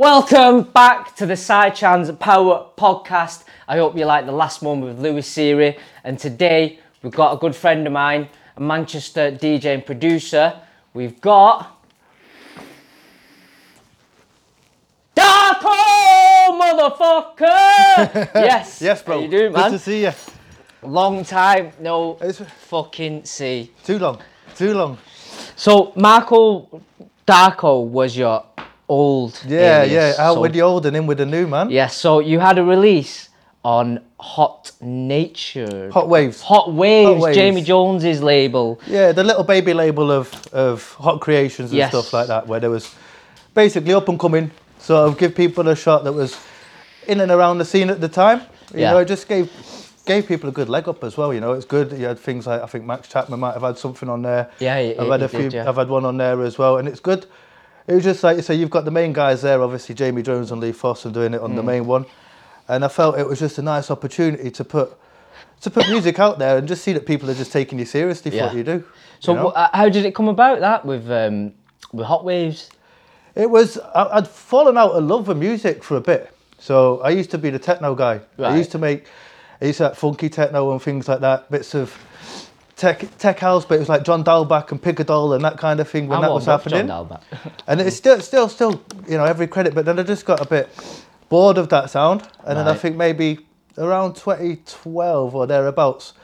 Welcome back to the Sy Chans Power Podcast. I hope you like the last one with Louis Seery. And today we've got a good friend of mine, a Manchester DJ and producer. We've got Darko, motherfucker! Yes. Yes, bro. How you doing, man? Good to see you. Long time no fucking see. Too long. So Marco Darko was your old alias. Out so, with the old and in with the new, man. Yeah, so you had a release on Hot Nature. Hot Waves. Jamie Jones's label. Yeah, the little baby label of Hot Creations and stuff like that, where there was basically up and coming, sort of give people a shot that was in and around the scene at the time. You know, it just gave people a good leg up as well, you know. It's good. You had things like, I think Max Chapman might have had something on there. Yeah, I've had one on there as well, and it's good. It was just like you say, you've got the main guys there, obviously Jamie Jones and Lee Foss, and doing it on the main one. And I felt it was just a nice opportunity to put music out there and just see that people are just taking you seriously for what you do. So, you know? How did it come about that with Hot Waves? It was, I'd fallen out of love with music for a bit. So I used to be the techno guy. Right. I used to have funky techno and things like that, bits of tech house, but it was like John Dalbach and Pigadol and that kind of thing when that was happening. John Dalbach. And it's still, you know, every credit, but then I just got a bit bored of that sound. And then I think maybe around 2012 or thereabouts,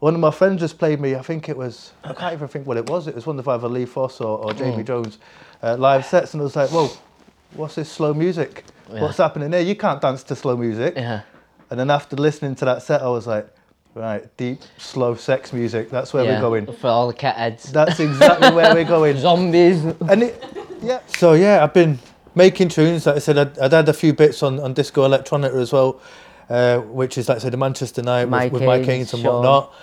one of my friends just played me, I can't even think what it was. It was one of either Lee Foss or Jamie Jones live sets. And I was like, whoa, what's this slow music? Yeah. What's happening there? You can't dance to slow music. Yeah. And then after listening to that set, I was like, right, deep, slow sex music. That's where we're going. For all the cat heads. That's exactly where we're going. Zombies. And I've been making tunes. Like I said, I'd had a few bits on Disco Electronica as well, which is, like I said, the Manchester night with Mike Haynes and whatnot.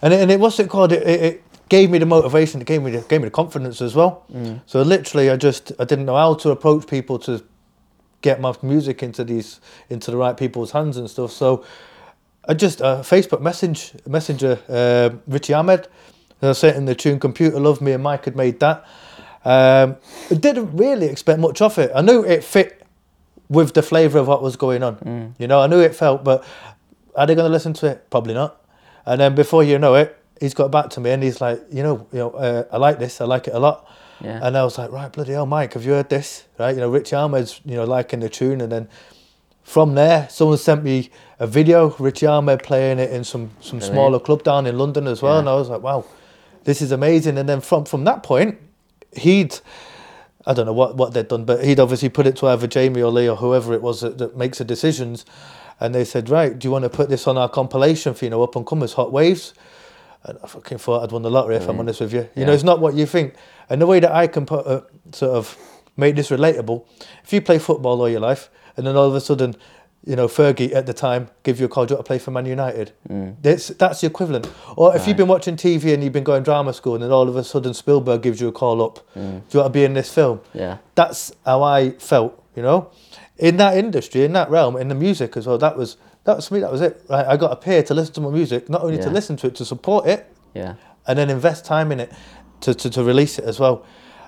And it what's it called? It gave me the motivation. It gave me the confidence as well. Mm. So literally, I didn't know how to approach people to get my music into the right people's hands and stuff. So I just Facebook messenger Richie Ahmed, and I sent him the tune Computer Love. Me and Mike had made that. I didn't really expect much of it. I knew it fit with the flavour of what was going on. Mm. You know, I knew it felt, but are they going to listen to it? Probably not. And then before you know it, he's got back to me and he's like, I like this. I like it a lot. Yeah. And I was like, right, bloody hell, Mike, have you heard this? Right, you know, Richie Ahmed's, liking the tune. And then from there, someone sent me a video, Richie Ahmed playing it in some smaller club down in London as well. Yeah. And I was like, wow, this is amazing. And then from that point, I don't know what they'd done, but he'd obviously put it to either Jamie or Lee or whoever it was that makes the decisions. And they said, right, do you want to put this on our compilation for, up and comers, Hot Waves? And I fucking thought I'd won the lottery, if I'm honest with you. You know, it's not what you think. And the way that I can put sort of make this relatable, if you play football all your life, and then all of a sudden, Fergie at the time give you a call, do you want to play for Man United? Mm. That's the equivalent. Or if you've been watching TV and you've been going drama school, and then all of a sudden Spielberg gives you a call up, do you want to be in this film? Yeah. That's how I felt, In that industry, in that realm, in the music as well, that was me, that was it. Right? I got a peer to listen to my music, not only to listen to it, to support it, and then invest time in it to release it as well.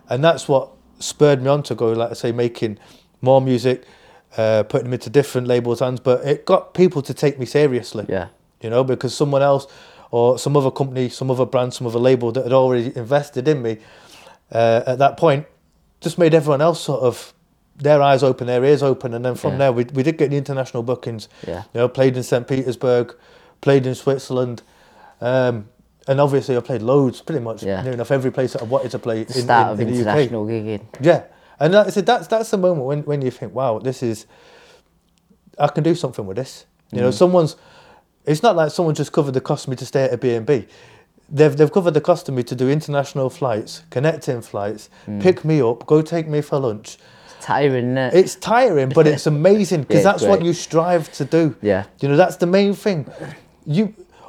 And that's what spurred me on to go, like I say, making more music, putting them into different labels' hands, but it got people to take me seriously. Yeah. Because someone else or some other company, some other brand, some other label that had already invested in me at that point just made everyone else sort of their eyes open, their ears open, and then from there we did get the international bookings. Yeah. Played in St. Petersburg, played in Switzerland, and obviously I played loads, pretty much near enough every place that I wanted to play in the UK. Start of international gigging. Yeah. And like I said, that's the moment when you think, wow, I can do something with this. It's not like someone just covered the cost of me to stay at a B&B. They've covered the cost of me to do international flights, connecting flights, pick me up, go take me for lunch. It's tiring, isn't it? It's tiring, but it's amazing because that's great. What you strive to do. Yeah. That's the main thing.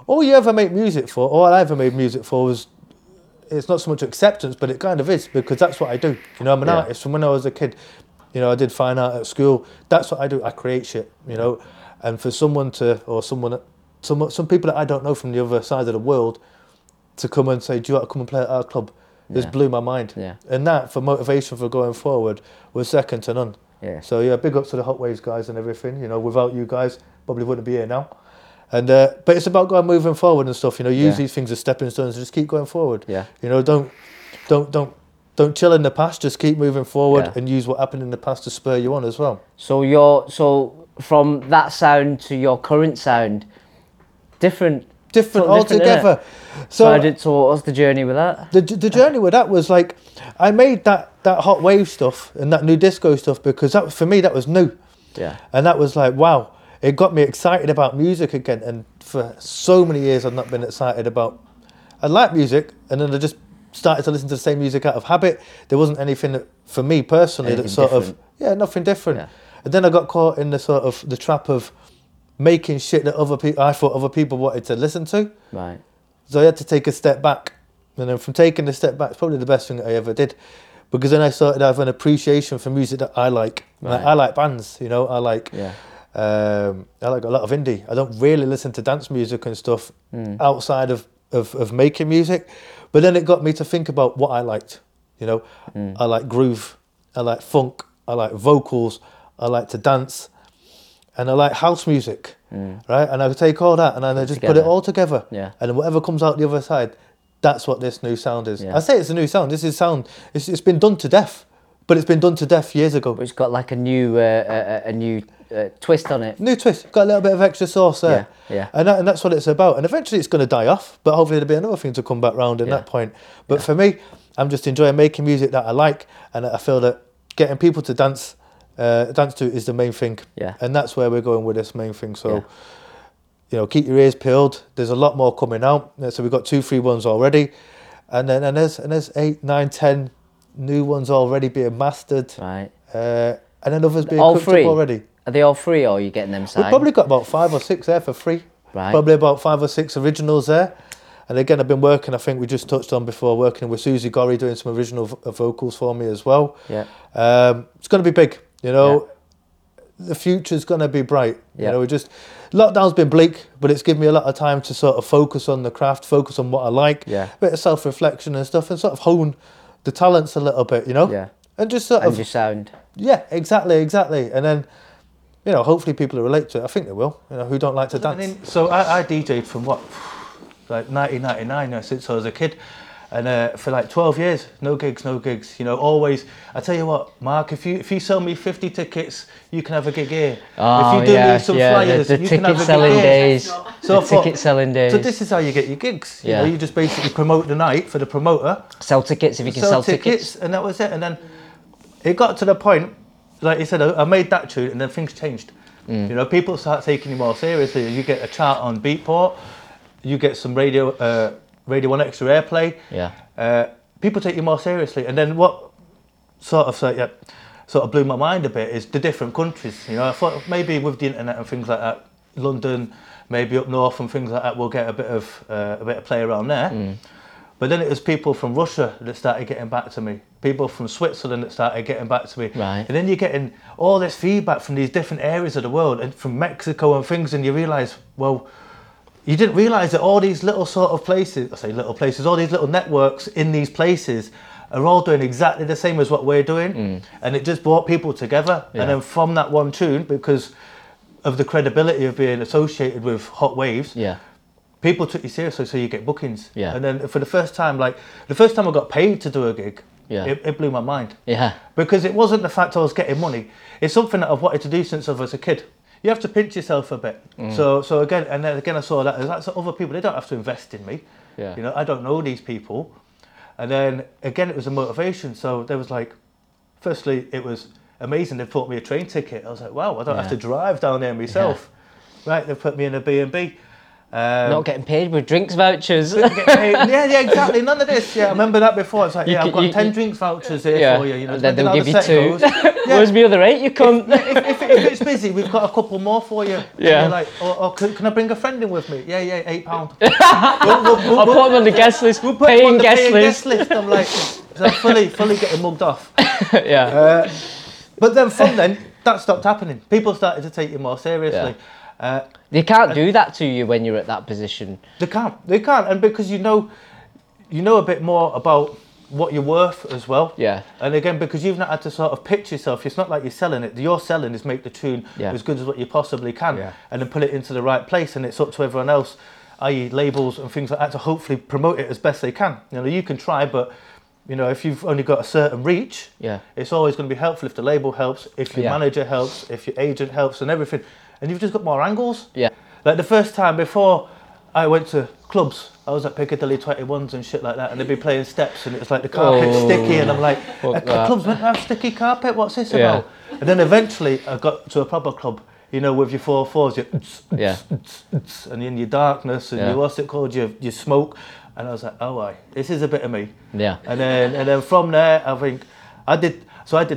All you ever make music for, all I ever made music for was, it's not so much acceptance, but it kind of is, because that's what I do. I'm an artist from when I was a kid. I did fine art at school. That's what I do. I create shit, and for some people that I don't know from the other side of the world to come and say, do you want to come and play at our club? Just blew my mind. Yeah. And that, for motivation for going forward, was second to none. Yeah. So yeah, big ups to the Hot Waves guys and everything. You know, without you guys, probably wouldn't be here now. And but it's about going moving forward and stuff. You know, use these things as stepping stones and just keep going forward. Yeah. You know, don't chill in the past. Just keep moving forward and use what happened in the past to spur you on as well. So from that sound to your current sound, different altogether. So what's the journey with that? The journey with that was like, I made that Hot Wave stuff and that new disco stuff because that, for me, that was new. Yeah. And that was like, wow, it got me excited about music again. And for so many years, I've not been excited about, I like music, and then I just started to listen to the same music out of habit. There wasn't anything that, for me personally, anything that sort different. Nothing different. Yeah. And then I got caught in the sort of the trap of making shit that I thought other people wanted to listen to. Right. So I had to take a step back. And then from taking a step back, it's probably the best thing that I ever did. Because then I started having an appreciation for music that I like. Right. Like I like bands, you know, I like a lot of indie. I don't really listen to dance music and stuff outside of making music. But then it got me to think about what I liked. You know, I like groove, I like funk, I like vocals, I like to dance, and I like house music, right? And I would take all that and I just put it all together. Yeah. And whatever comes out the other side, that's what this new sound is. Yeah. I say it's a new sound. This is sound. It's been done to death, but it's been done to death years ago. But it's got like a new twist on it. New twist. Got a little bit of extra sauce there. Yeah. Yeah. And that's what it's about. And eventually it's going to die off, but hopefully there'll be another thing to come back round in that point. But for me, I'm just enjoying making music that I like, and I feel that getting people to dance to is the main thing, and that's where we're going with this main thing. So, you know, keep your ears peeled. There's a lot more coming out. So we've got 2, 3 ones already, and there's 8, 9, 10 new ones already being mastered. Right, and then others being cooked up already. Are they all free, or are you getting them signed? We've probably got about 5 or 6 there for free. Right, probably about 5 or 6 originals there. And again, I've been working, I think we just touched on before, working with Susie Gori doing some original vocals for me as well. Yeah, it's going to be big. You know, the future's going to be bright. Yep. You know, lockdown's been bleak, but it's given me a lot of time to sort of focus on the craft, focus on what I like, a bit of self-reflection and stuff, and sort of hone the talents a little bit, you know? Yeah. And just sort of... And your sound. Yeah, exactly. And then, you know, hopefully people relate to it. I think they will, you know, who don't like to dance. So I DJ'd from what, like 1999, since I was a kid. And for like 12 years, no gigs, you know, always. I tell you what, Mark, if you sell me 50 tickets, you can have a gig here. Oh, if you do me some flyers, the you can have a selling gig days. Here. So the ticket selling days. So this is how you get your gigs. You know, you just basically promote the night for the promoter. Sell tickets if you can sell tickets. And that was it. And then it got to the point, like you said, I made that tune and then things changed. You know, people start taking you more seriously. You get a chart on Beatport, you get some Radio 1 extra airplay. Yeah. People take you more seriously, and then what sort of blew my mind a bit is the different countries. You know, I thought maybe with the internet and things like that, London, maybe up north and things like that, we'll get a bit of play around there. But then it was people from Russia that started getting back to me. People from Switzerland that started getting back to me. Right. And then you're getting all this feedback from these different areas of the world and from Mexico and things, and you realise, well, you didn't realise that all these little sort of places, I say little places, all these little networks in these places are all doing exactly the same as what we're doing. And it just brought people together. Yeah. And then from that one tune, because of the credibility of being associated with Hot Waves, people took you seriously, so you get bookings. Yeah. And then for the first time I got paid to do a gig, it blew my mind. Yeah. Because it wasn't the fact I was getting money. It's something that I've wanted to do since I was a kid. You have to pinch yourself a bit. So again, and then again, I saw that as that's other people, they don't have to invest in me. Yeah. You know, I don't know these people. And then again, it was a motivation. So there was like, firstly, it was amazing. They bought me a train ticket. I was like, wow, I don't have to drive down there myself. Yeah. Right, they put me in a B&B. Not getting paid with drinks vouchers. Exactly. None of this. Yeah, I remember that before. It's like, I've got 10 drinks vouchers here for you. You know, and then they'll give you 2. Where's the other 8? You can't. If it's busy, we've got a couple more for you. Yeah. Like, or can I bring a friend in with me? Yeah, £8. I'll put them on the guest list. We'll put them on the paying guest list. I'm like, so fully getting mugged off. But then from then, that stopped happening. People started to take you more seriously. Yeah. They can't do that to you when you're at that position. They can't, and because you know a bit more about what you're worth as well. Yeah. And again, because you've not had to sort of pitch yourself, it's not like you're selling it. You're selling is make the tune as good as what you possibly can and then put it into the right place, and it's up to everyone else, i.e. labels and things like that, to hopefully promote it as best they can. You know, you can try, but you know, if you've only got a certain reach, it's always going to be helpful if the label helps, if your manager helps, if your agent helps and everything. And you've just got more angles. Yeah. Like the first time before I went to clubs, I was at Piccadilly 21s and shit like that, and they'd be playing steps, and it was like the carpet's sticky, and I'm like, clubs meant to have sticky carpet? What's this about? And then eventually I got to a proper club, you know, with your 4/4s, and in your darkness, and your, what's it called, your smoke, and I was like, oh, aye, this is a bit of me. Yeah. And then from there, I think, I did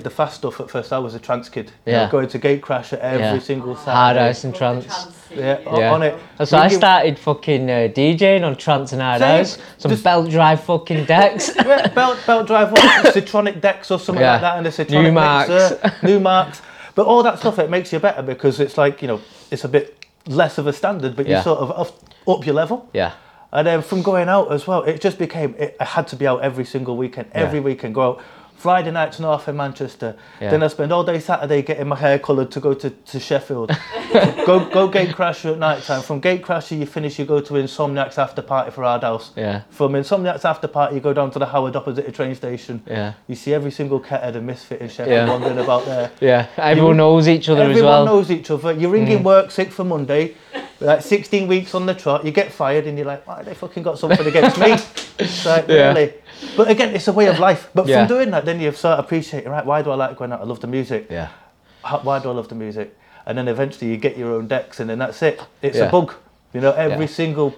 the fast stuff at first. I was a trance kid. You know, going to Gatecrasher every single Saturday. Hardhouse and trance. Yeah, on it. So I started fucking DJing on trance and hardhouse. Some just belt drive fucking decks. Yeah, belt drive, Citronic decks or something like that, and a Citronic mixer. Newmarks. But all that stuff, it makes you better because it's like, you know, it's a bit less of a standard, but you sort of up your level. Yeah. And then from going out as well, it just became, I had to be out every single weekend. Every weekend, go out. Friday nights north in Manchester. Yeah. Then I spend all day Saturday getting my hair coloured to go to Sheffield. go Gatecrasher at night time. From Gatecrasher you finish, you go to Insomniac's after party for Ardhaus. Yeah. From Insomniac's after party you go down to the Howard opposite the train station. Yeah. You see every single cathead and misfit in Sheffield wandering about there. Yeah. Everyone knows each other as well. Everyone knows each other. You're ringing work sick for Monday. Like 16 weeks on the trot, you get fired and you're like, why they fucking got something against me? It's like, really? But again, it's a way of life. But from doing that, then you sort of appreciate, right, why do I like going out? I love the music. Yeah. Why do I love the music? And then eventually you get your own decks and then that's it. It's a bug. You know, every single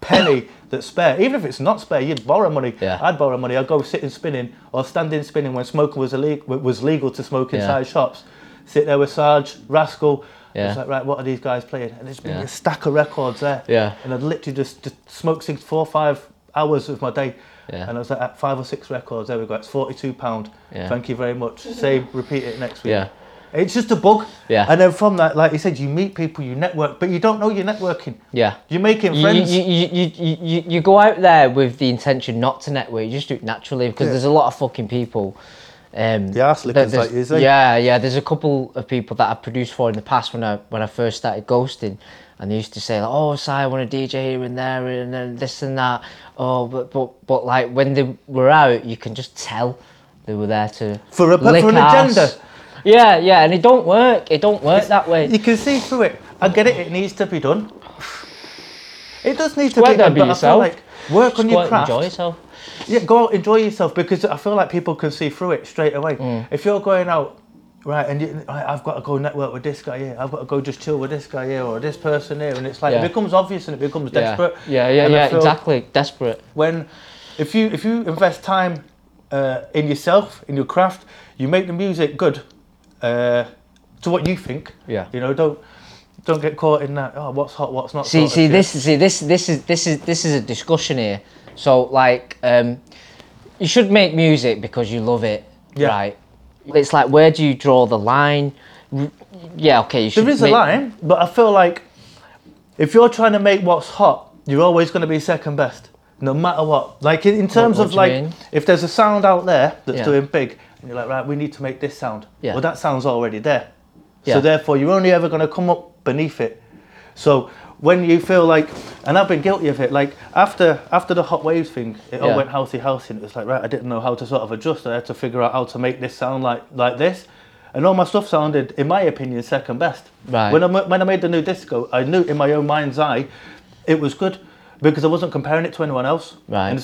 penny that's spare, even if it's not spare, you'd borrow money. Yeah. I'd borrow money. I'd go sit in spinning or stand in spinning when smoking was legal to smoke inside shops. Sit there with Sarge, Rascal. Yeah. It's like, right, what are these guys playing? And there's been a stack of records there. Yeah. And I'd literally just smoke 4 or 5 hours of my day. Yeah. And I was like, 5 or 6 records, there we go, it's £42. Yeah. Thank you very much. Same, repeat it next week. Yeah. It's just a bug. Yeah. And then from that, like you said, you meet people, you network, but you don't know you're networking. Yeah. You're making friends. You go out there with the intention not to network, you just do it naturally because there's a lot of fucking people. The arse lickers like you say. Yeah, there's a couple of people that I produced for in the past when I first started ghosting, and they used to say like, oh, Sy, I want to DJ here and there and then this and that. Oh, but like when they were out, you can just tell they were there to for an agenda. Yeah, and it don't work. It don't work that way. You can see through it. I get it. It needs to be done. It does need to be done. But yourself. I feel like work just on your craft. Enjoy yourself. Yeah, go out, enjoy yourself, because I feel like people can see through it straight away. Mm. If you're going out, right, and I've got to go network with this guy here, I've got to go just chill with this guy here or this person here, and it's like it becomes obvious and it becomes desperate. Yeah, exactly, desperate. When, if you invest time in yourself, in your craft, you make the music good to what you think. Yeah, you know, don't get caught in that. Oh, what's hot, what's not. This is a discussion here. So, like, you should make music because you love it, right? It's like, where do you draw the line? Yeah, okay, you should. There is a line, but I feel like if you're trying to make what's hot, you're always going to be second best, no matter what. Like, in terms of, like, if there's a sound out there that's doing big, and you're like, right, we need to make this sound. Yeah. Well, that sound's already there. Yeah. So, therefore, you're only ever going to come up beneath it. So when you feel like, and I've been guilty of it, like after the Hot Waves thing, it all went housey, and it was like, right, I didn't know how to sort of adjust. I had to figure out how to make this sound like this, and all my stuff sounded, in my opinion, second best. Right. When I made the new disco, I knew in my own mind's eye, it was good because I wasn't comparing it to anyone else. Right. And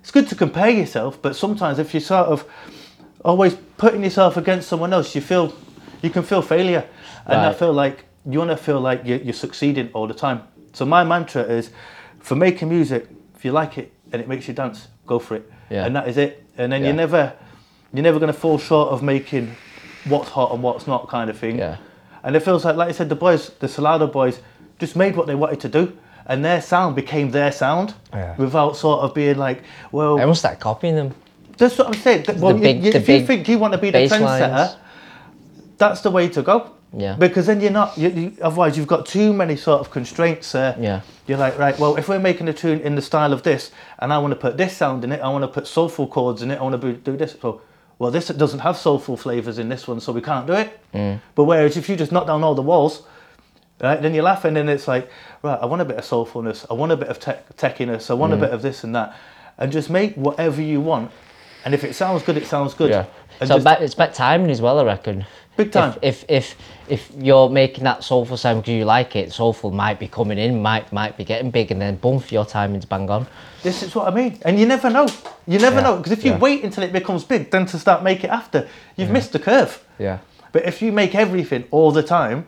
it's good to compare yourself, but sometimes if you sort of always putting yourself against someone else, you can feel failure, and I feel like. You want to feel like you're succeeding all the time. So my mantra is, for making music, if you like it and it makes you dance, go for it. Yeah. And that is it. And then you're never going to fall short of making what's hot and what's not kind of thing. Yeah. And it feels like I said, the boys, the Salado boys, just made what they wanted to do. And their sound became their sound without sort of being like, well... Everyone started copying them. That's what I'm saying. Well, if you think you want to be the trendsetter, that's the way to go. Yeah. Because then you're not, otherwise you've got too many sort of constraints there. Yeah. You're like, right, well, if we're making a tune in the style of this, and I want to put this sound in it, I want to put soulful chords in it, I want to do this. So, well, this doesn't have soulful flavours in this one, so we can't do it. Mm. But whereas if you just knock down all the walls, right, then you're laughing and it's like, right, I want a bit of soulfulness, I want a bit of techiness, I want a bit of this and that. And just make whatever you want. And if it sounds good, it sounds good. Yeah. And so it's about timing as well, I reckon. Big time. If you're making that soulful sound because you like it, soulful might be coming in, might be getting big, and then boom, your timing's bang on. This is what I mean. And you never know. You never know. Because if you wait until it becomes big, then to start making it after, you've missed the curve. Yeah. But if you make everything all the time,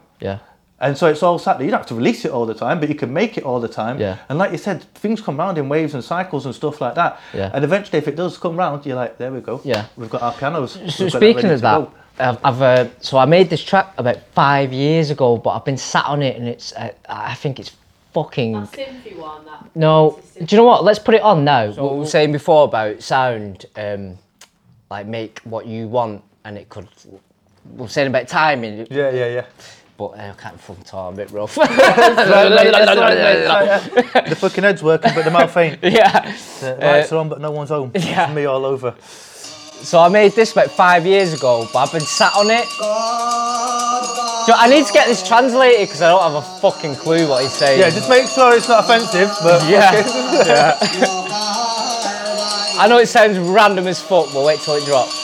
and so it's all sat there. You don't have to release it all the time, but you can make it all the time. Yeah. And like you said, things come round in waves and cycles and stuff like that. Yeah. And eventually, if it does come round, you're like, there we go. Yeah. We've got our pianos. So speaking of that, so I made this track about 5 years ago, but I've been sat on it, and it's I think it's fucking. That synthy one. That no. Do you know what? Let's put it on now. So what we were saying before about sound, like make what you want, and it could. We were saying about timing. Yeah. But I can't fucking talk, I'm a bit rough. The fucking head's working, but the mouth ain't. Yeah. The lights are on, but no one's home. Yeah. It's me all over. So I made this about 5 years ago, but I've been sat on it. So I need to get this translated because I don't have a fucking clue what he's saying. Yeah, just make sure it's not offensive, but... Yeah. Yeah. I know it sounds random as fuck, but wait till it drops.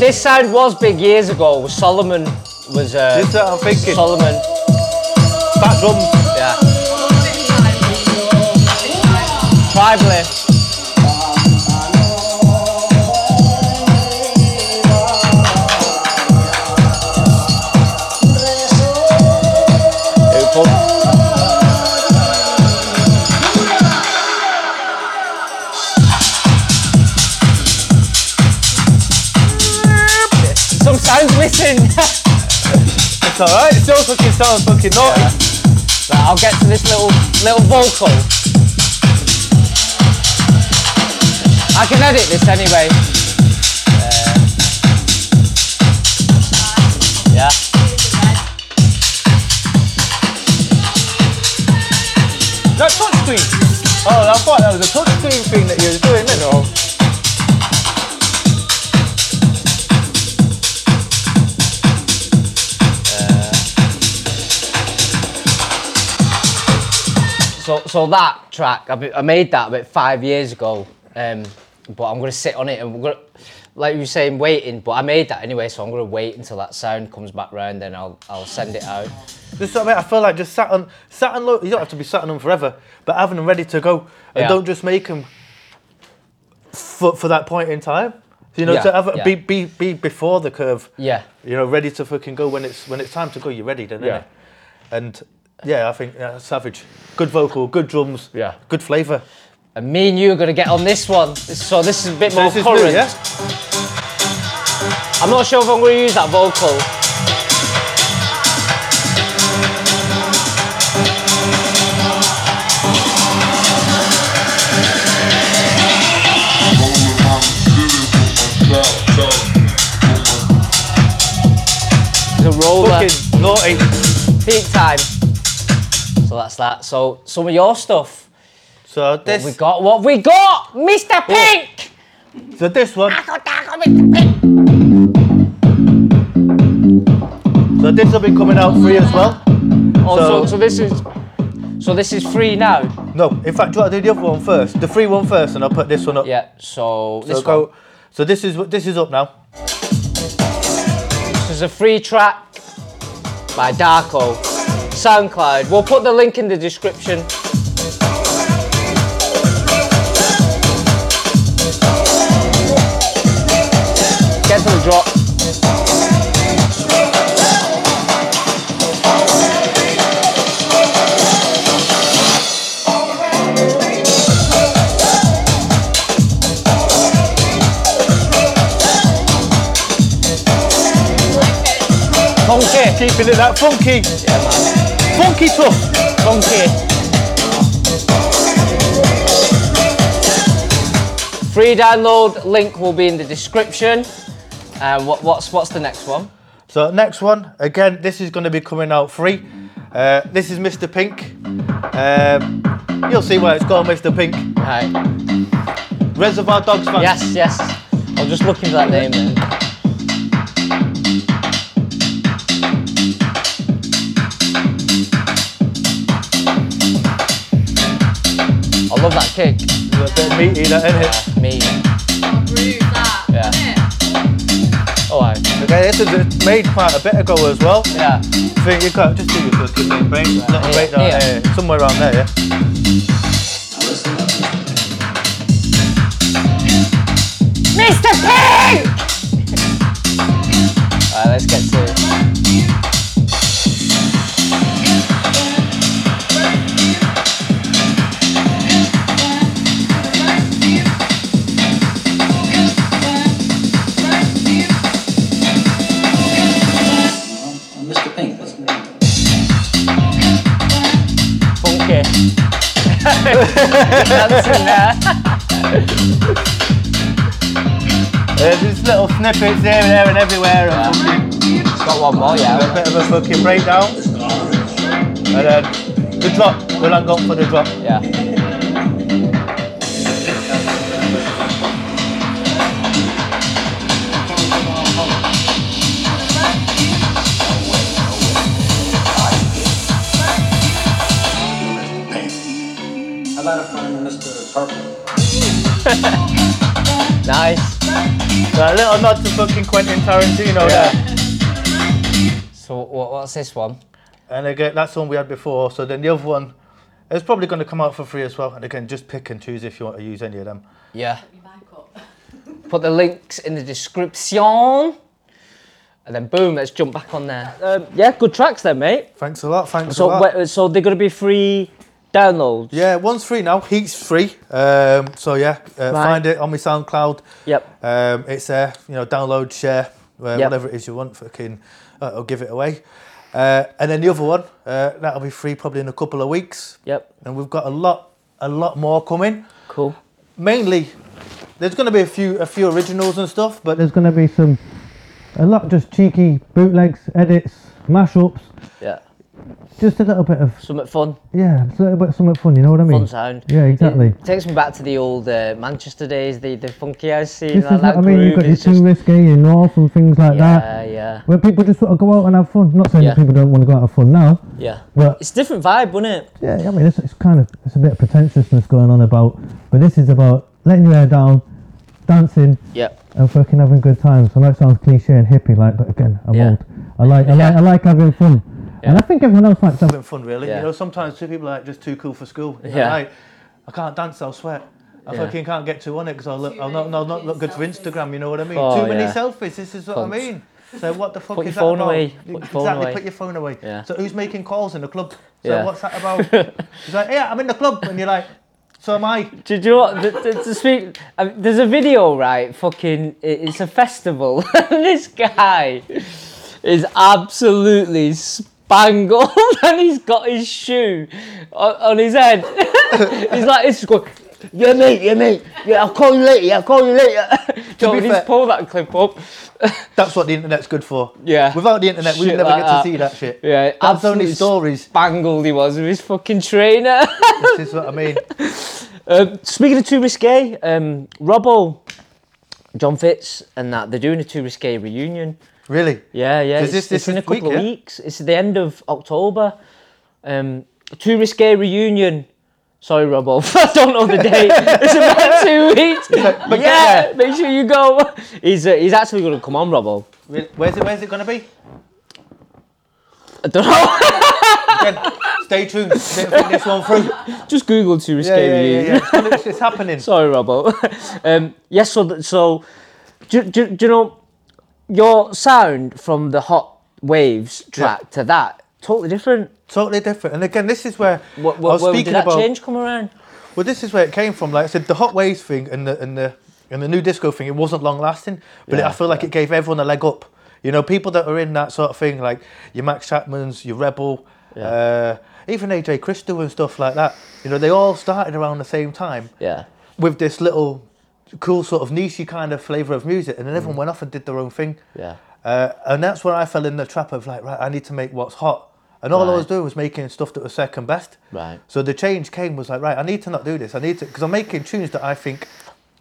This sound was big years ago. Solomon was this is what I'm thinking. Solomon. Back drum. Yeah. Tribally. It's alright, it still fucking sounds fucking naughty. Yeah. Right, I'll get to this little vocal. I can edit this anyway. No, touchscreen. Oh, I thought that was a touchscreen thing that you were doing, you know. So that track, I made that about 5 years ago, but I'm going to sit on it and we're going to, like you were saying, waiting, but I made that anyway, so I'm going to wait until that sound comes back round, then I'll send it out. This is what I mean, I feel like just sat on, you don't have to be sat on them forever, but having them ready to go, and don't just make them for that point in time. You know, to have be before the curve, you know, ready to fucking go when it's time to go, you're ready then, isn't it? And... Yeah, I think savage. Good vocal, good drums, good flavour. And me and you are going to get on this one, so this is a bit more current. Really, yeah? I'm not sure if I'm going to use that vocal. The roller. Fucking naughty. Peak time. So that's that. So some of your stuff. So this. What we got? Mr. Pink! Oh. So this one. Darko, Mr. Pink. So this will be coming out free as well. Oh, so this is free now? No, in fact, do I do the other one first? The free one first, and I'll put this one up. Yeah, so this one. So this is up now. This is a free track by Darko. SoundCloud. We'll put the link in the description. Get to the drop. Funky. Keeping it that funky. Yeah, man. Funky tough. Funky. 3 download link will be in the description. What's the next one? So next one, again, this is going to be coming out free. This is Mr. Pink. You'll see where it's gone, Mr. Pink. Hi. Reservoir Dogs fans. Yes, yes. I was just looking for that name then. I love that kick. It's a bit meaty, that, isn't it? Meaty. I'll brew that, yeah. All right. Okay, this is made quite a bit ago as well. Yeah. I think you can't just do your first good name, mate. Not a break down here. Somewhere around there, yeah. Mr. Pink! Alright, let's get to it. Mr. Pink, that's me. Funky. Dancing there. There's little snippets here, there and everywhere. Yeah. And got one more, yeah. A bit of a fucking breakdown. And then the drop, when I go for the drop. Yeah. How about a friend of Mr. Purple? Nice. A little nod to fucking Quentin Tarantino there. So what's this one? And again, that's one we had before. So then the other one, it's probably going to come out for free as well. And again, just pick and choose if you want to use any of them. Yeah. Put the links in the description. And then boom, let's jump back on there. Yeah, good tracks then, mate. Thanks a lot, thanks a lot. So they're going to be free downloads? Yeah, one's free now, Heat's free. So yeah, right. Find it on my Soundcloud. Yep. It's there, you know, download, share, whatever it is you want, fucking, I'll give it away. And then the other one, that'll be free probably in a couple of weeks. Yep. And we've got a lot more coming. Cool. Mainly, there's going to be a few originals and stuff, but there's going to be a lot just cheeky bootlegs, edits, mashups. Yeah. Just a little bit of something fun. Yeah, a little bit of something fun, you know what I mean? Fun sound. Yeah, exactly. It takes me back to the old Manchester days, the funky house scene. Like that, I mean, you've got your 2 Riskay and North and things like that. Yeah, yeah. Where people just sort of go out and have fun. I'm not saying that people don't want to go out and have fun now. Yeah. But it's a different vibe, wasn't it? Yeah, I mean, it's kind of, it's a bit of pretentiousness going on about, but this is about letting your hair down, dancing, and fucking having good times. I know it sounds cliche and hippie like, but again, I'm old. I like having fun. Yeah. And I think everyone else likes having fun, really. Yeah. You know, sometimes two people are like, just too cool for school. Yeah. Like, I can't dance, I'll sweat. I fucking can't get too on it because I'll not look good for Instagram, you know what I mean? Oh, too many selfies, this is what I mean. So what the fuck is that about? Put your phone away. Yeah. So who's making calls in the club? So what's that about? He's like, yeah, I'm in the club. And you're like, so am I. Do you know what? There's a video, right? Fucking, it's a festival. This guy is absolutely bangled and he's got his shoe on his head. He's like, it's going, yeah mate, yeah, I'll call you later. John, just pull that clip up. That's what the internet's good for. Yeah. Without the internet, we'd never get to see that shit. Yeah, that's only stories. Bangled he was with his fucking trainer. This is what I mean. Speaking of 2 Riskay, Robbo, John Fitz and that, they're doing a 2 Riskay reunion. Really? Yeah, yeah. It's in a couple of weeks. It's the end of October. 2 Riskay reunion. Sorry, Robbo. I don't know the date. It's about 2 weeks. But yeah, make sure you go. He's actually going to come on, Robbo. Really? Where's it going to be? I don't know. Again, stay tuned. Don't think this one through. Just Google 2 Riskay reunion. Yeah. It's happening. Sorry, Robbo. Yes. So do you know? Your sound from the Hot Waves track to that, totally different. Totally different. And again, this is where I was speaking about. Did that change come around? Well, this is where it came from. Like I said, the Hot Waves thing and the new disco thing, it wasn't long lasting, but I feel like it gave everyone a leg up. You know, people that are in that sort of thing, like your Max Chapmans, your Rebel, even AJ Crystal and stuff like that. You know, they all started around the same time. Yeah. With this little cool sort of niche-y kind of flavour of music, and then everyone went off and did their own thing. Yeah. And that's when I fell in the trap of like, right, I need to make what's hot. And all I was doing was making stuff that was second best. Right. So the change came, was like, right, I need to not do this. I need to, because I'm making tunes that I think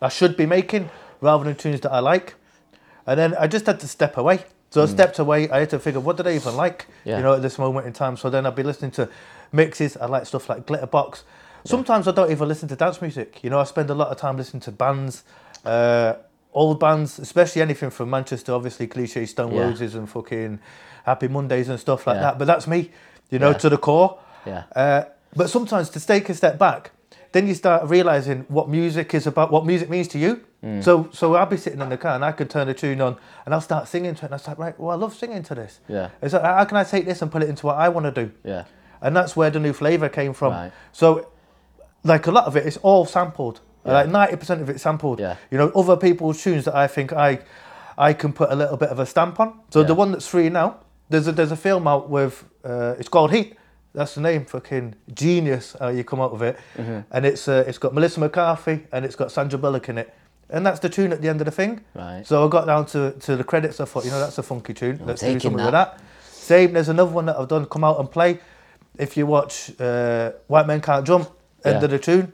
I should be making rather than tunes that I like. And then I just had to step away. So I stepped away. I had to figure, what do they even like, you know, at this moment in time? So then I'd be listening to mixes. I like stuff like Glitterbox. Sometimes I don't even listen to dance music. You know, I spend a lot of time listening to bands, old bands, especially anything from Manchester, obviously, Cliche Stone Roses and fucking Happy Mondays and stuff like that. But that's me, you know, to the core. Yeah. But sometimes to take a step back, then you start realising what music is about, what music means to you. So I'll be sitting in the car and I could turn a tune on and I'll start singing to it. And I start, right, well, I love singing to this. Yeah. It's like, how can I take this and put it into what I want to do? Yeah. And that's where the new flavour came from. Right. So, like a lot of it, it's all sampled. Yeah. Like 90% of it's sampled. Yeah. You know, other people's tunes that I think I can put a little bit of a stamp on. So the one that's free now, there's a film out with, it's called Heat. That's the name, fucking genius how you come out of it. Mm-hmm. And it's got Melissa McCarthy and it's got Sandra Bullock in it. And that's the tune at the end of the thing. Right. So I got down to the credits. I thought, you know, that's a funky tune. Let's do something with that. Same, there's another one that I've done, Come Out and Play. If you watch White Men Can't Jump, end of the tune.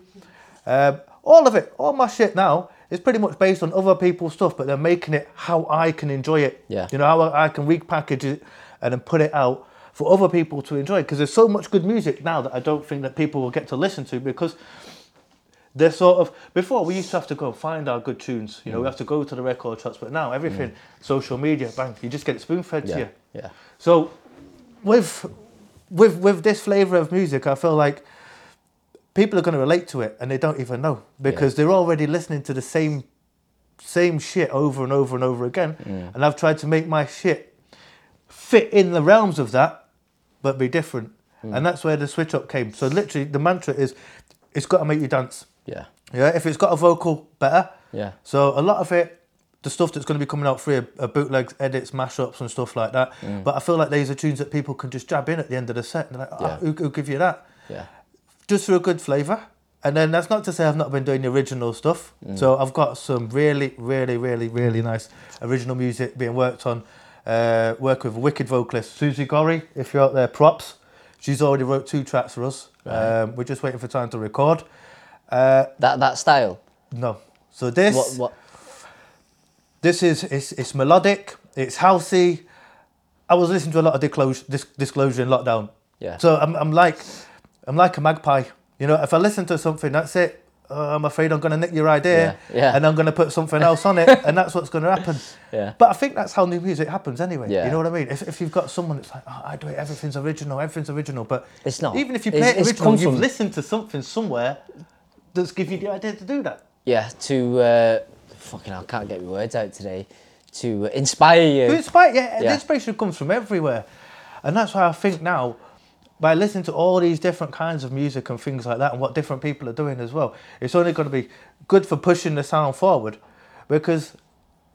All of it, all my shit now, is pretty much based on other people's stuff, but they're making it how I can enjoy it. Yeah. You know, how I can repackage it and then put it out for other people to enjoy. Because there's so much good music now that I don't think that people will get to listen to because... They're sort of, before we used to have to go and find our good tunes, you know, we have to go to the record shops, but now everything, social media, bang, you just get it spoon-fed to you. Yeah. So with this flavour of music, I feel like people are going to relate to it and they don't even know because they're already listening to the same shit over and over and over again. And I've tried to make my shit fit in the realms of that, but be different. And that's where the switch up came. So literally the mantra is, it's got to make you dance. Yeah. Yeah. If it's got a vocal, better. Yeah. So a lot of it, the stuff that's going to be coming out free are bootlegs, edits, mashups and stuff like that. But I feel like these are tunes that people can just jab in at the end of the set and they're like, oh, who'll give you that? Yeah. Just for a good flavour. And then that's not to say I've not been doing the original stuff. So I've got some really, really, really, really nice original music being worked on. Work with a wicked vocalist, Susie Gori, if you're out there, props. She's already wrote 2 tracks for us. Right. We're just waiting for time to record. That style? No. So this... What? This is... It's melodic. It's housey. I was listening to a lot of Disclosure in lockdown. Yeah. So I'm like a magpie. You know, if I listen to something, that's it. I'm afraid I'm going to nick your idea and I'm going to put something else on it and that's what's going to happen. Yeah. But I think that's how new music happens anyway. Yeah. You know what I mean? If you've got someone that's like, oh, I do it, everything's original. But it's not. Even if you play it original, you've listened to something somewhere that's give you the idea to do that. Yeah, to, fucking hell, I can't get my words out today, to inspire you. To inspire, the inspiration comes from everywhere. And that's why I think now, by listening to all these different kinds of music and things like that and what different people are doing as well, it's only going to be good for pushing the sound forward because,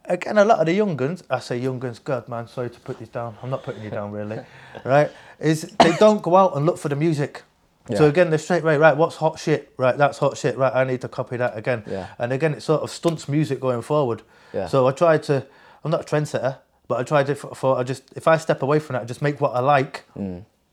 again, a lot of the young guns, I say young guns, God, man, sorry to put this down. I'm not putting you down, really, right, is they don't go out and look for the music. Yeah. So, again, they're straight, right, what's hot shit? Right, that's hot shit. Right, I need to copy that again. Yeah. And, again, it sort of stunts music going forward. Yeah. So I'm not a trendsetter, but I tried if I step away from that, I just make what I like.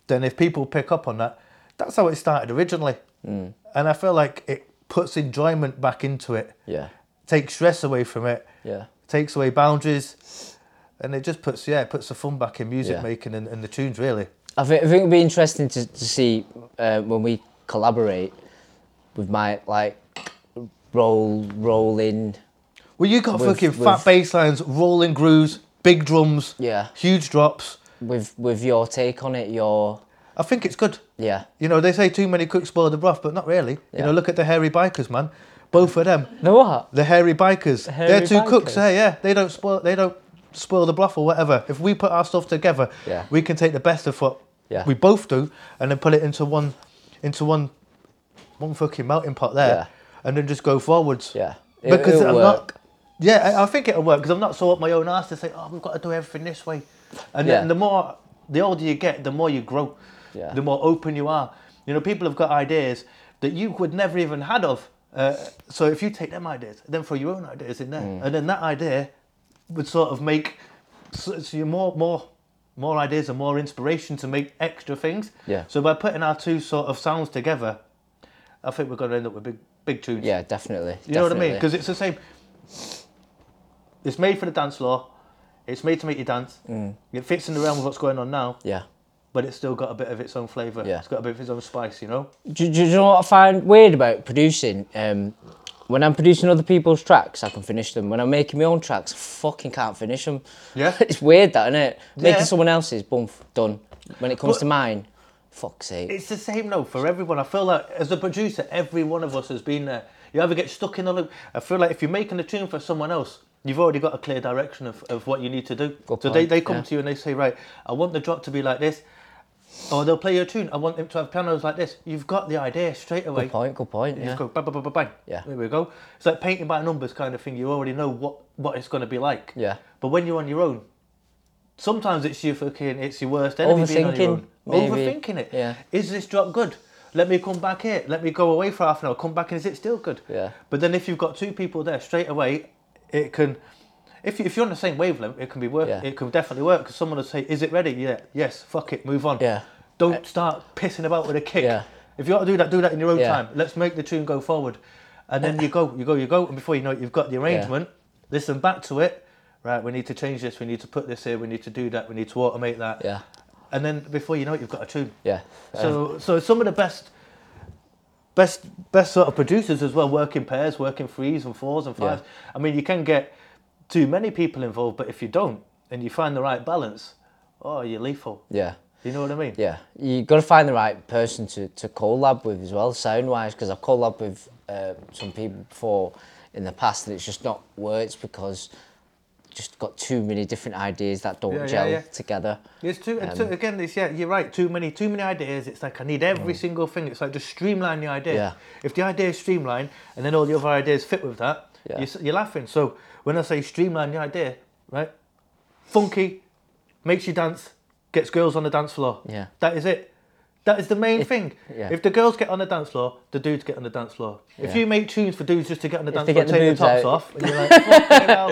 Then if people pick up on that, that's how it started originally. And I feel like it puts enjoyment back into it. Yeah. Takes stress away from it. Yeah. Takes away boundaries. And it just puts the fun back in music making and the tunes, really. I think it'd be interesting to see when we collaborate with my, like, rolling... Well, you got fat bass lines, rolling grooves, big drums, huge drops... With your take on it, I think it's good. Yeah. You know, they say too many cooks spoil the broth, but not really. Yeah. You know, look at the hairy bikers, man. Both of them. The what? The hairy bikers. They're two cooks, yeah. They don't spoil the broth or whatever. If we put our stuff together, we can take the best of what we both do and then put it into one fucking melting pot there and then just go forwards. Yeah. Because I'm not Yeah, I think it'll work because I'm not so up my own arse to say, oh, we've got to do everything this way. And then the older you get, the more you grow, the more open you are. You know, people have got ideas that you would never even had of. So if you take them ideas, then throw your own ideas in there, and then that idea would sort of make more ideas and more inspiration to make extra things. Yeah. So by putting our two sort of sounds together, I think we're going to end up with big tunes. Yeah, definitely. You know what I mean? Because it's the same. It's made for the dance floor. It's made to make you dance. It fits in the realm of what's going on now. Yeah. But it's still got a bit of its own flavour. Yeah. It's got a bit of its own spice, you know? Do you know what I find weird about producing? When I'm producing other people's tracks, I can finish them. When I'm making my own tracks, I fucking can't finish them. Yeah. It's weird that, isn't it? Yeah. Making someone else's, boom, done. When it comes to mine, fuck's sake. It's the same though for everyone. I feel like as a producer, every one of us has been there. You either get stuck in the loop. I feel like if you're making a tune for someone else, you've already got a clear direction of what you need to do. So they come to you and they say, right, I want the drop to be like this. Or they'll play your tune. I want them to have pianos like this. You've got the idea straight away. Good point. You just go bang, bang, bang, bang. Yeah. There we go. It's like painting by numbers kind of thing. You already know what it's going to be like. Yeah. But when you're on your own, sometimes it's your worst enemy being on your own. Overthinking it. Yeah. Is this drop good? Let me come back here. Let me go away for half an hour. Come back and is it still good? Yeah. But then if you've got two people there straight away, it can... If you're on the same wavelength, it can be work. Yeah. It can definitely work because someone will say, "Is it ready?" Yeah. Yes. Fuck it. Move on. Yeah. Don't start pissing about with a kick. Yeah. If you want to do that in your own time. Let's make the tune go forward, and then you go, and before you know it, you've got the arrangement. Yeah. Listen back to it. Right. We need to change this. We need to put this here. We need to do that. We need to automate that. Yeah. And then before you know it, you've got a tune. Yeah. So some of the best sort of producers as well work in pairs, work in threes and fours and fives. Yeah. I mean, you can get too many people involved, but if you don't and you find the right balance, you're lethal. Yeah. You know what I mean? Yeah. You got to find the right person to collab with as well, sound-wise, because I've collabed with some people before in the past and it's just not worked because just got too many different ideas that don't gel together. It's too, again, it's, you're right, too many ideas. It's like I need every single thing. It's like just streamline the idea. Yeah. If the idea is streamlined and then all the other ideas fit with that, you're laughing. So when I say streamline the idea, right? Funky, makes you dance, gets girls on the dance floor. Yeah. That is it. That is the main thing. Yeah. If the girls get on the dance floor, the dudes get on the dance floor. Yeah. If you make tunes for dudes just to get on the dance floor, take the tops off, and you're like, okay, well,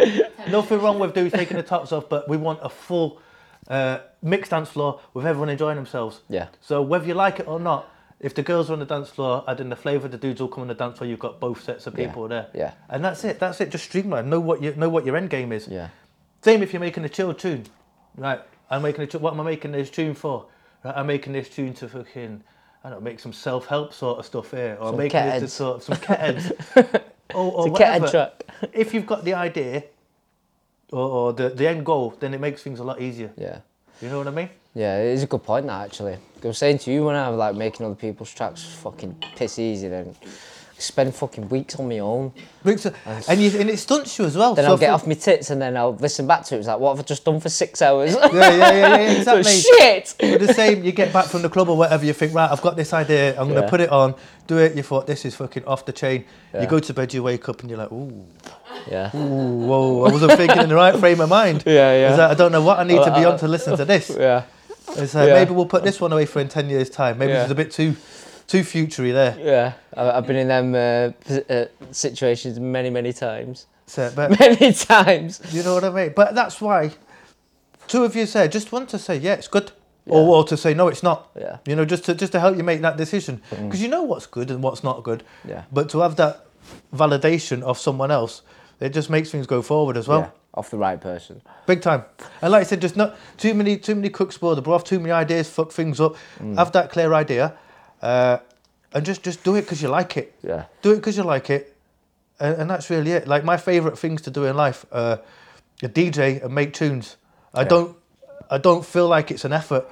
nothing wrong with dudes taking the tops off, but we want a full mixed dance floor with everyone enjoying themselves. Yeah. So whether you like it or not, if the girls are on the dance floor, adding the flavour, the dudes all come on the dance floor, you've got both sets of people there. Yeah. And that's it. That's it. Just streamline. Know what your end game is. Yeah. Same if you're making a chill tune. Right. What am I making this tune for? Right, I'm making this tune to fucking, I don't know, make some self-help sort of stuff here. Or make it to sort of some catheads. or it's a whatever. Cathead track. If you've got the idea or the end goal, then it makes things a lot easier. Yeah. You know what I mean? Yeah, it is a good point, that, actually. I was saying to you when I was like making other people's tracks fucking piss easy, then I spend fucking weeks on my own. And it stunts you as well. Then so I'll get off my tits and then I'll listen back to it. It's like, what have I just done for 6 hours? Yeah, exactly. So, shit! But the same, you get back from the club or whatever, you think, right, I've got this idea, I'm going to put it on, do it. You thought, this is fucking off the chain. Yeah. You go to bed, you wake up and you're like, ooh. Yeah. Ooh, whoa, I wasn't thinking in the right frame of mind. Yeah. It's like, I don't know what I need to be on to listen to this. Yeah. It's like, maybe we'll put this one away for in 10 years' time. Maybe this is a bit too futury there. Yeah, I've been in them situations many, many times. So, but many times. You know what I mean? But that's why two of you said, just want to say, yeah, it's good. Yeah. Or to say, no, it's not. Yeah. You know, just to help you make that decision. Because you know what's good and what's not good. Yeah. But to have that validation of someone else, it just makes things go forward as well. Yeah. Off the right person. Big time. And like I said, just not too many cooks spoil the broth, too many ideas, fuck things up. Have that clear idea. And just do it because you like it. Yeah. Do it because you like it. And that's really it. Like my favourite things to do in life are DJ and make tunes. I don't feel like it's an effort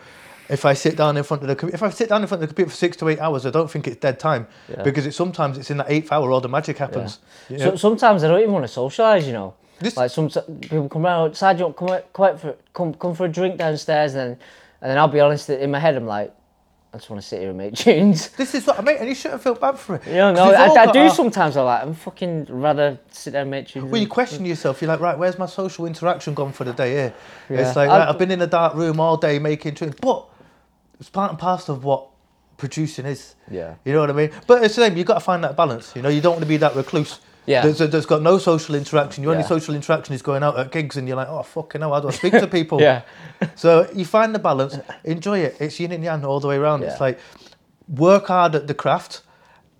if I sit down in front of the computer. If I sit down in front of the computer for 6 to 8 hours, I don't think it's dead time. Yeah. Because sometimes it's in that 8th hour all the magic happens. Yeah. You know? So, sometimes I don't even want to socialise, you know. Like some people come round outside, you want to come for a drink downstairs, and then I'll be honest, in my head I'm like, I just want to sit here and make tunes. This is what I mean, and you shouldn't feel bad for it. Yeah, no, I do sometimes. I like, I'm fucking rather sit there and make tunes. Well, you question yourself. You're like, right, where's my social interaction gone for the day here? Yeah. It's like, right, I've been in a dark room all day making tunes, but it's part and parcel of what producing is. Yeah. You know what I mean? But it's the same, you've got to find that balance. You know, you don't want to be that recluse. Yeah. There's got no social interaction. Your only social interaction is going out at gigs, and you're like, oh, fucking hell, how do I speak to people? Yeah. So you find the balance, enjoy it. It's yin and yang all the way around. Yeah. It's like, work hard at the craft,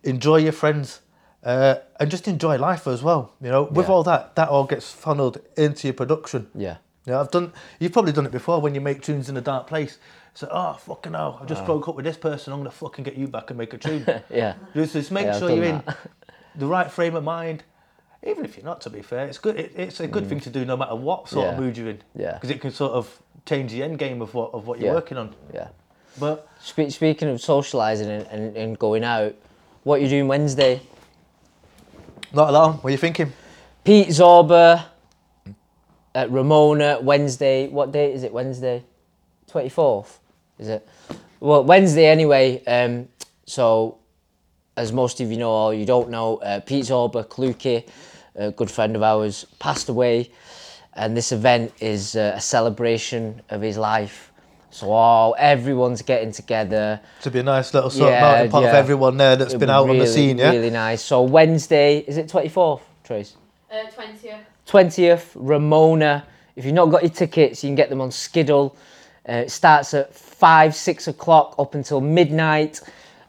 enjoy your friends, and just enjoy life as well. You know, with all that, that all gets funneled into your production. Yeah. You know, you've probably done it before when you make tunes in a dark place. So, oh, fucking hell, I just broke up with this person, I'm going to fucking get you back and make a tune. Yeah. Just make sure you're in the right frame of mind, even if you're not, to be fair. It's good. It's a good thing to do no matter what sort of mood you're in, because it can sort of change the end game of what you're working on. Yeah. But speaking of socialising and going out, what are you doing Wednesday? Not long. What are you thinking? Pete Zorba at Ramona Wednesday. What date is it? Wednesday, 24th, is it? Well, Wednesday anyway. So, as most of you know, or you don't know, Pete Zorba, Kluki, a good friend of ours, passed away, and this event is a celebration of his life. So everyone's getting together. To be a nice little sort of melting pot of everyone there that's been out on the scene, yeah? Really nice. So Wednesday, is it 24th, Trace? 20th. 20th, Ramona. If you've not got your tickets, you can get them on Skiddle. It starts at 5, 6 o'clock up until midnight.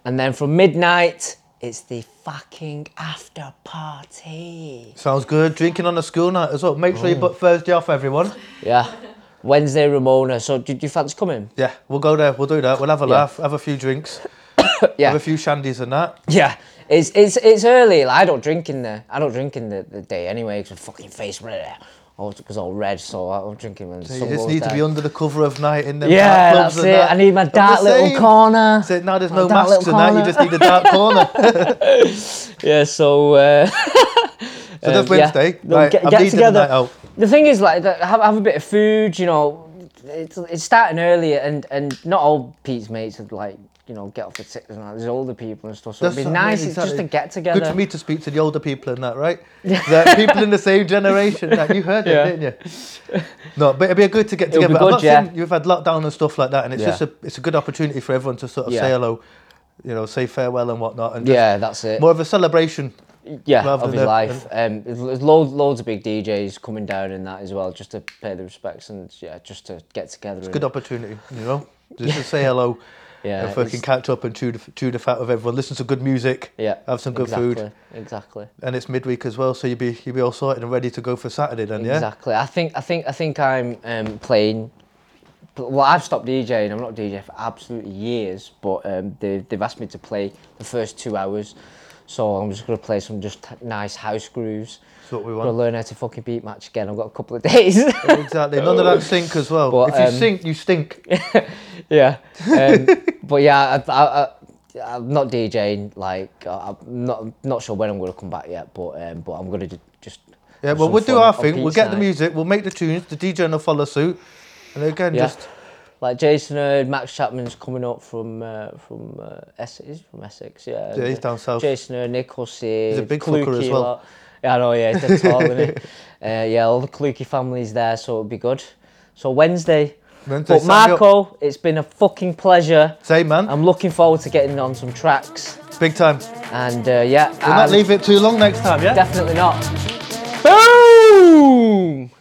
And then from midnight, it's the fucking after party. Sounds good. Drinking on a school night as well. Make sure you book Thursday off, everyone. Yeah. Wednesday, Ramona. So do you fancy coming? Yeah, we'll go there. We'll do that. We'll have a laugh, have a few drinks. Have a few shandies and that. Yeah. It's early. Like, I don't drink in the day anyway because my fucking face red. It was all red, so I'm drinking when so the sun goes down. You just need to be under the cover of night in the dark clubs that's it. That. I need my dark little corner. So now there's no masks and that, you just need a dark corner. Yeah, so... so that's Wednesday. Right, get together. The thing is, like, have a bit of food, you know. It's starting early, and not all Pete's mates are like, you know, get off the tickets and that. There's older people and stuff, so it'd be nice just to get together. Good for me to speak to the older people and that, right? The people in the same generation. Like, you heard it, didn't you? No, but it'd be good to get together. Good, I've not seen, you've had lockdown and stuff like that, and it's just it's a good opportunity for everyone to sort of say hello, you know, say farewell and whatnot. And that's it. More of a celebration. Yeah, of his life. There's loads of big DJs coming down in that as well, just to pay the respects and just to get together. It's a good opportunity, you know, just to say hello. Yeah, and fucking catch up and chew the fat with everyone. Listen to good music. Yeah, have some good food. Exactly. And it's midweek as well, so you'll be all sorted and ready to go for Saturday then. Exactly. Yeah? I think I'm playing. Well, I've stopped DJing. I'm not DJing for absolutely years, but they've asked me to play the first 2 hours, so I'm just gonna play some just nice house grooves. That's what we want. I'm gonna learn how to fucking beat match again. I've got a couple of days. Exactly. None of that sync as well. But, if you sync, you stink. Yeah. But yeah, I'm not DJing. Like, I'm not sure when I'm going to come back yet. But I'm going to just well, we'll do our thing. We'll get the music. We'll make the tunes. The DJ will follow suit. And again, just like Jason Hurd, Max Chapman's coming up from Essex. From Essex, yeah. Yeah, he's down south. Jason Hurd, Nick Hussey. He's a big fucker as well. Lot. Yeah, I know. Yeah, he's dead tall, isn't he? Yeah, all the Kluki family's there, so it'll be good. So Wednesday. But Marco, it's been a fucking pleasure. Same, man. I'm looking forward to getting on some tracks. Big time. And we'll not leave it too long next time, yeah? Definitely not. Boom!